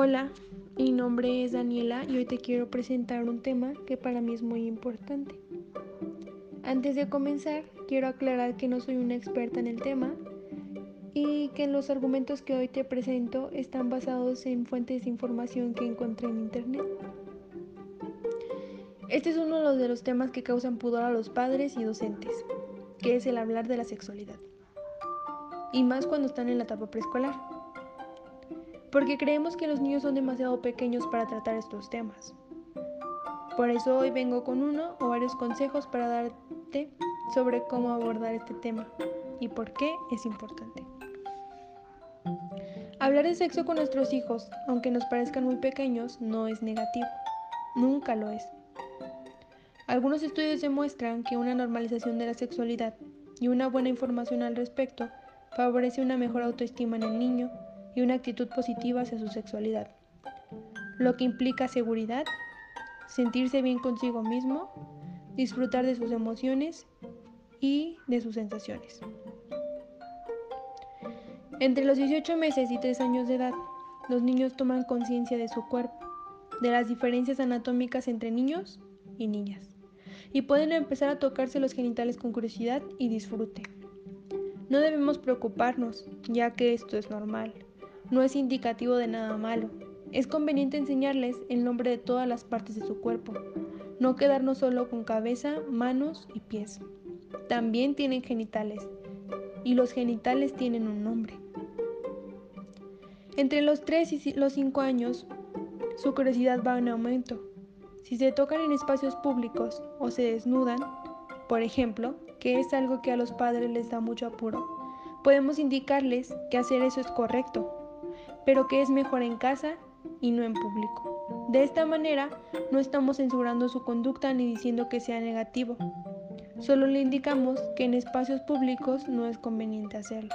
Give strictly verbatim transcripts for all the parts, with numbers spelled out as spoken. Hola, mi nombre es Daniela y hoy te quiero presentar un tema que para mí es muy importante. Antes de comenzar, quiero aclarar que no soy una experta en el tema y que los argumentos que hoy te presento están basados en fuentes de información que encontré en internet. Este es uno de los temas que causan pudor a los padres y docentes, que es el hablar de la sexualidad, y más cuando están en la etapa preescolar. Porque creemos que los niños son demasiado pequeños para tratar estos temas. Por eso hoy vengo con uno o varios consejos para darte sobre cómo abordar este tema y por qué es importante. Hablar de sexo con nuestros hijos, aunque nos parezcan muy pequeños, no es negativo. Nunca lo es. Algunos estudios demuestran que una normalización de la sexualidad y una buena información al respecto favorece una mejor autoestima en el niño y una actitud positiva hacia su sexualidad, lo que implica seguridad, sentirse bien consigo mismo, disfrutar de sus emociones y de sus sensaciones. Entre los dieciocho meses y tres años de edad, los niños toman conciencia de su cuerpo, de las diferencias anatómicas entre niños y niñas, y pueden empezar a tocarse los genitales con curiosidad y disfrute. No debemos preocuparnos, ya que esto es normal. No es indicativo de nada malo. Es conveniente enseñarles el nombre de todas las partes de su cuerpo, no quedarnos solo con cabeza, manos y pies. También tienen genitales, y los genitales tienen un nombre. Entre los tres y los cinco años, su curiosidad va en aumento. Si se tocan en espacios públicos o se desnudan, por ejemplo, que es algo que a los padres les da mucho apuro, podemos indicarles que hacer eso es correcto, pero que es mejor en casa y no en público. De esta manera, no estamos censurando su conducta ni diciendo que sea negativo. Solo le indicamos que en espacios públicos no es conveniente hacerlo.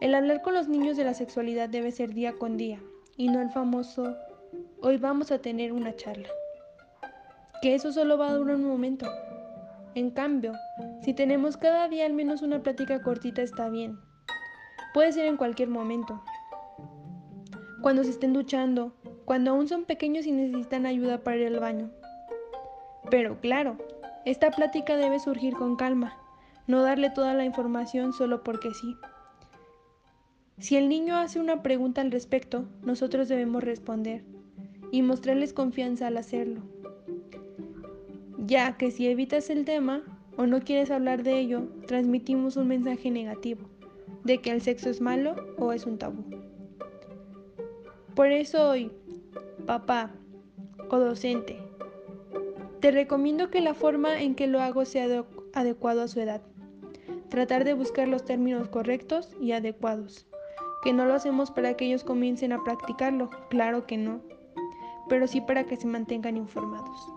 El hablar con los niños de la sexualidad debe ser día con día, y no el famoso, hoy vamos a tener una charla. Que eso solo va a durar un momento. En cambio, si tenemos cada día al menos una plática cortita está bien. Puede ser en cualquier momento. Cuando se estén duchando, cuando aún son pequeños y necesitan ayuda para ir al baño. Pero claro, esta plática debe surgir con calma, no darle toda la información solo porque sí. Si el niño hace una pregunta al respecto, nosotros debemos responder y mostrarles confianza al hacerlo. Ya que si evitas el tema o no quieres hablar de ello, transmitimos un mensaje negativo, de que el sexo es malo o es un tabú. Por eso hoy, papá o docente, te recomiendo que la forma en que lo hago sea adecuado a su edad. Tratar de buscar los términos correctos y adecuados. Que no lo hacemos para que ellos comiencen a practicarlo, claro que no, pero sí para que se mantengan informados.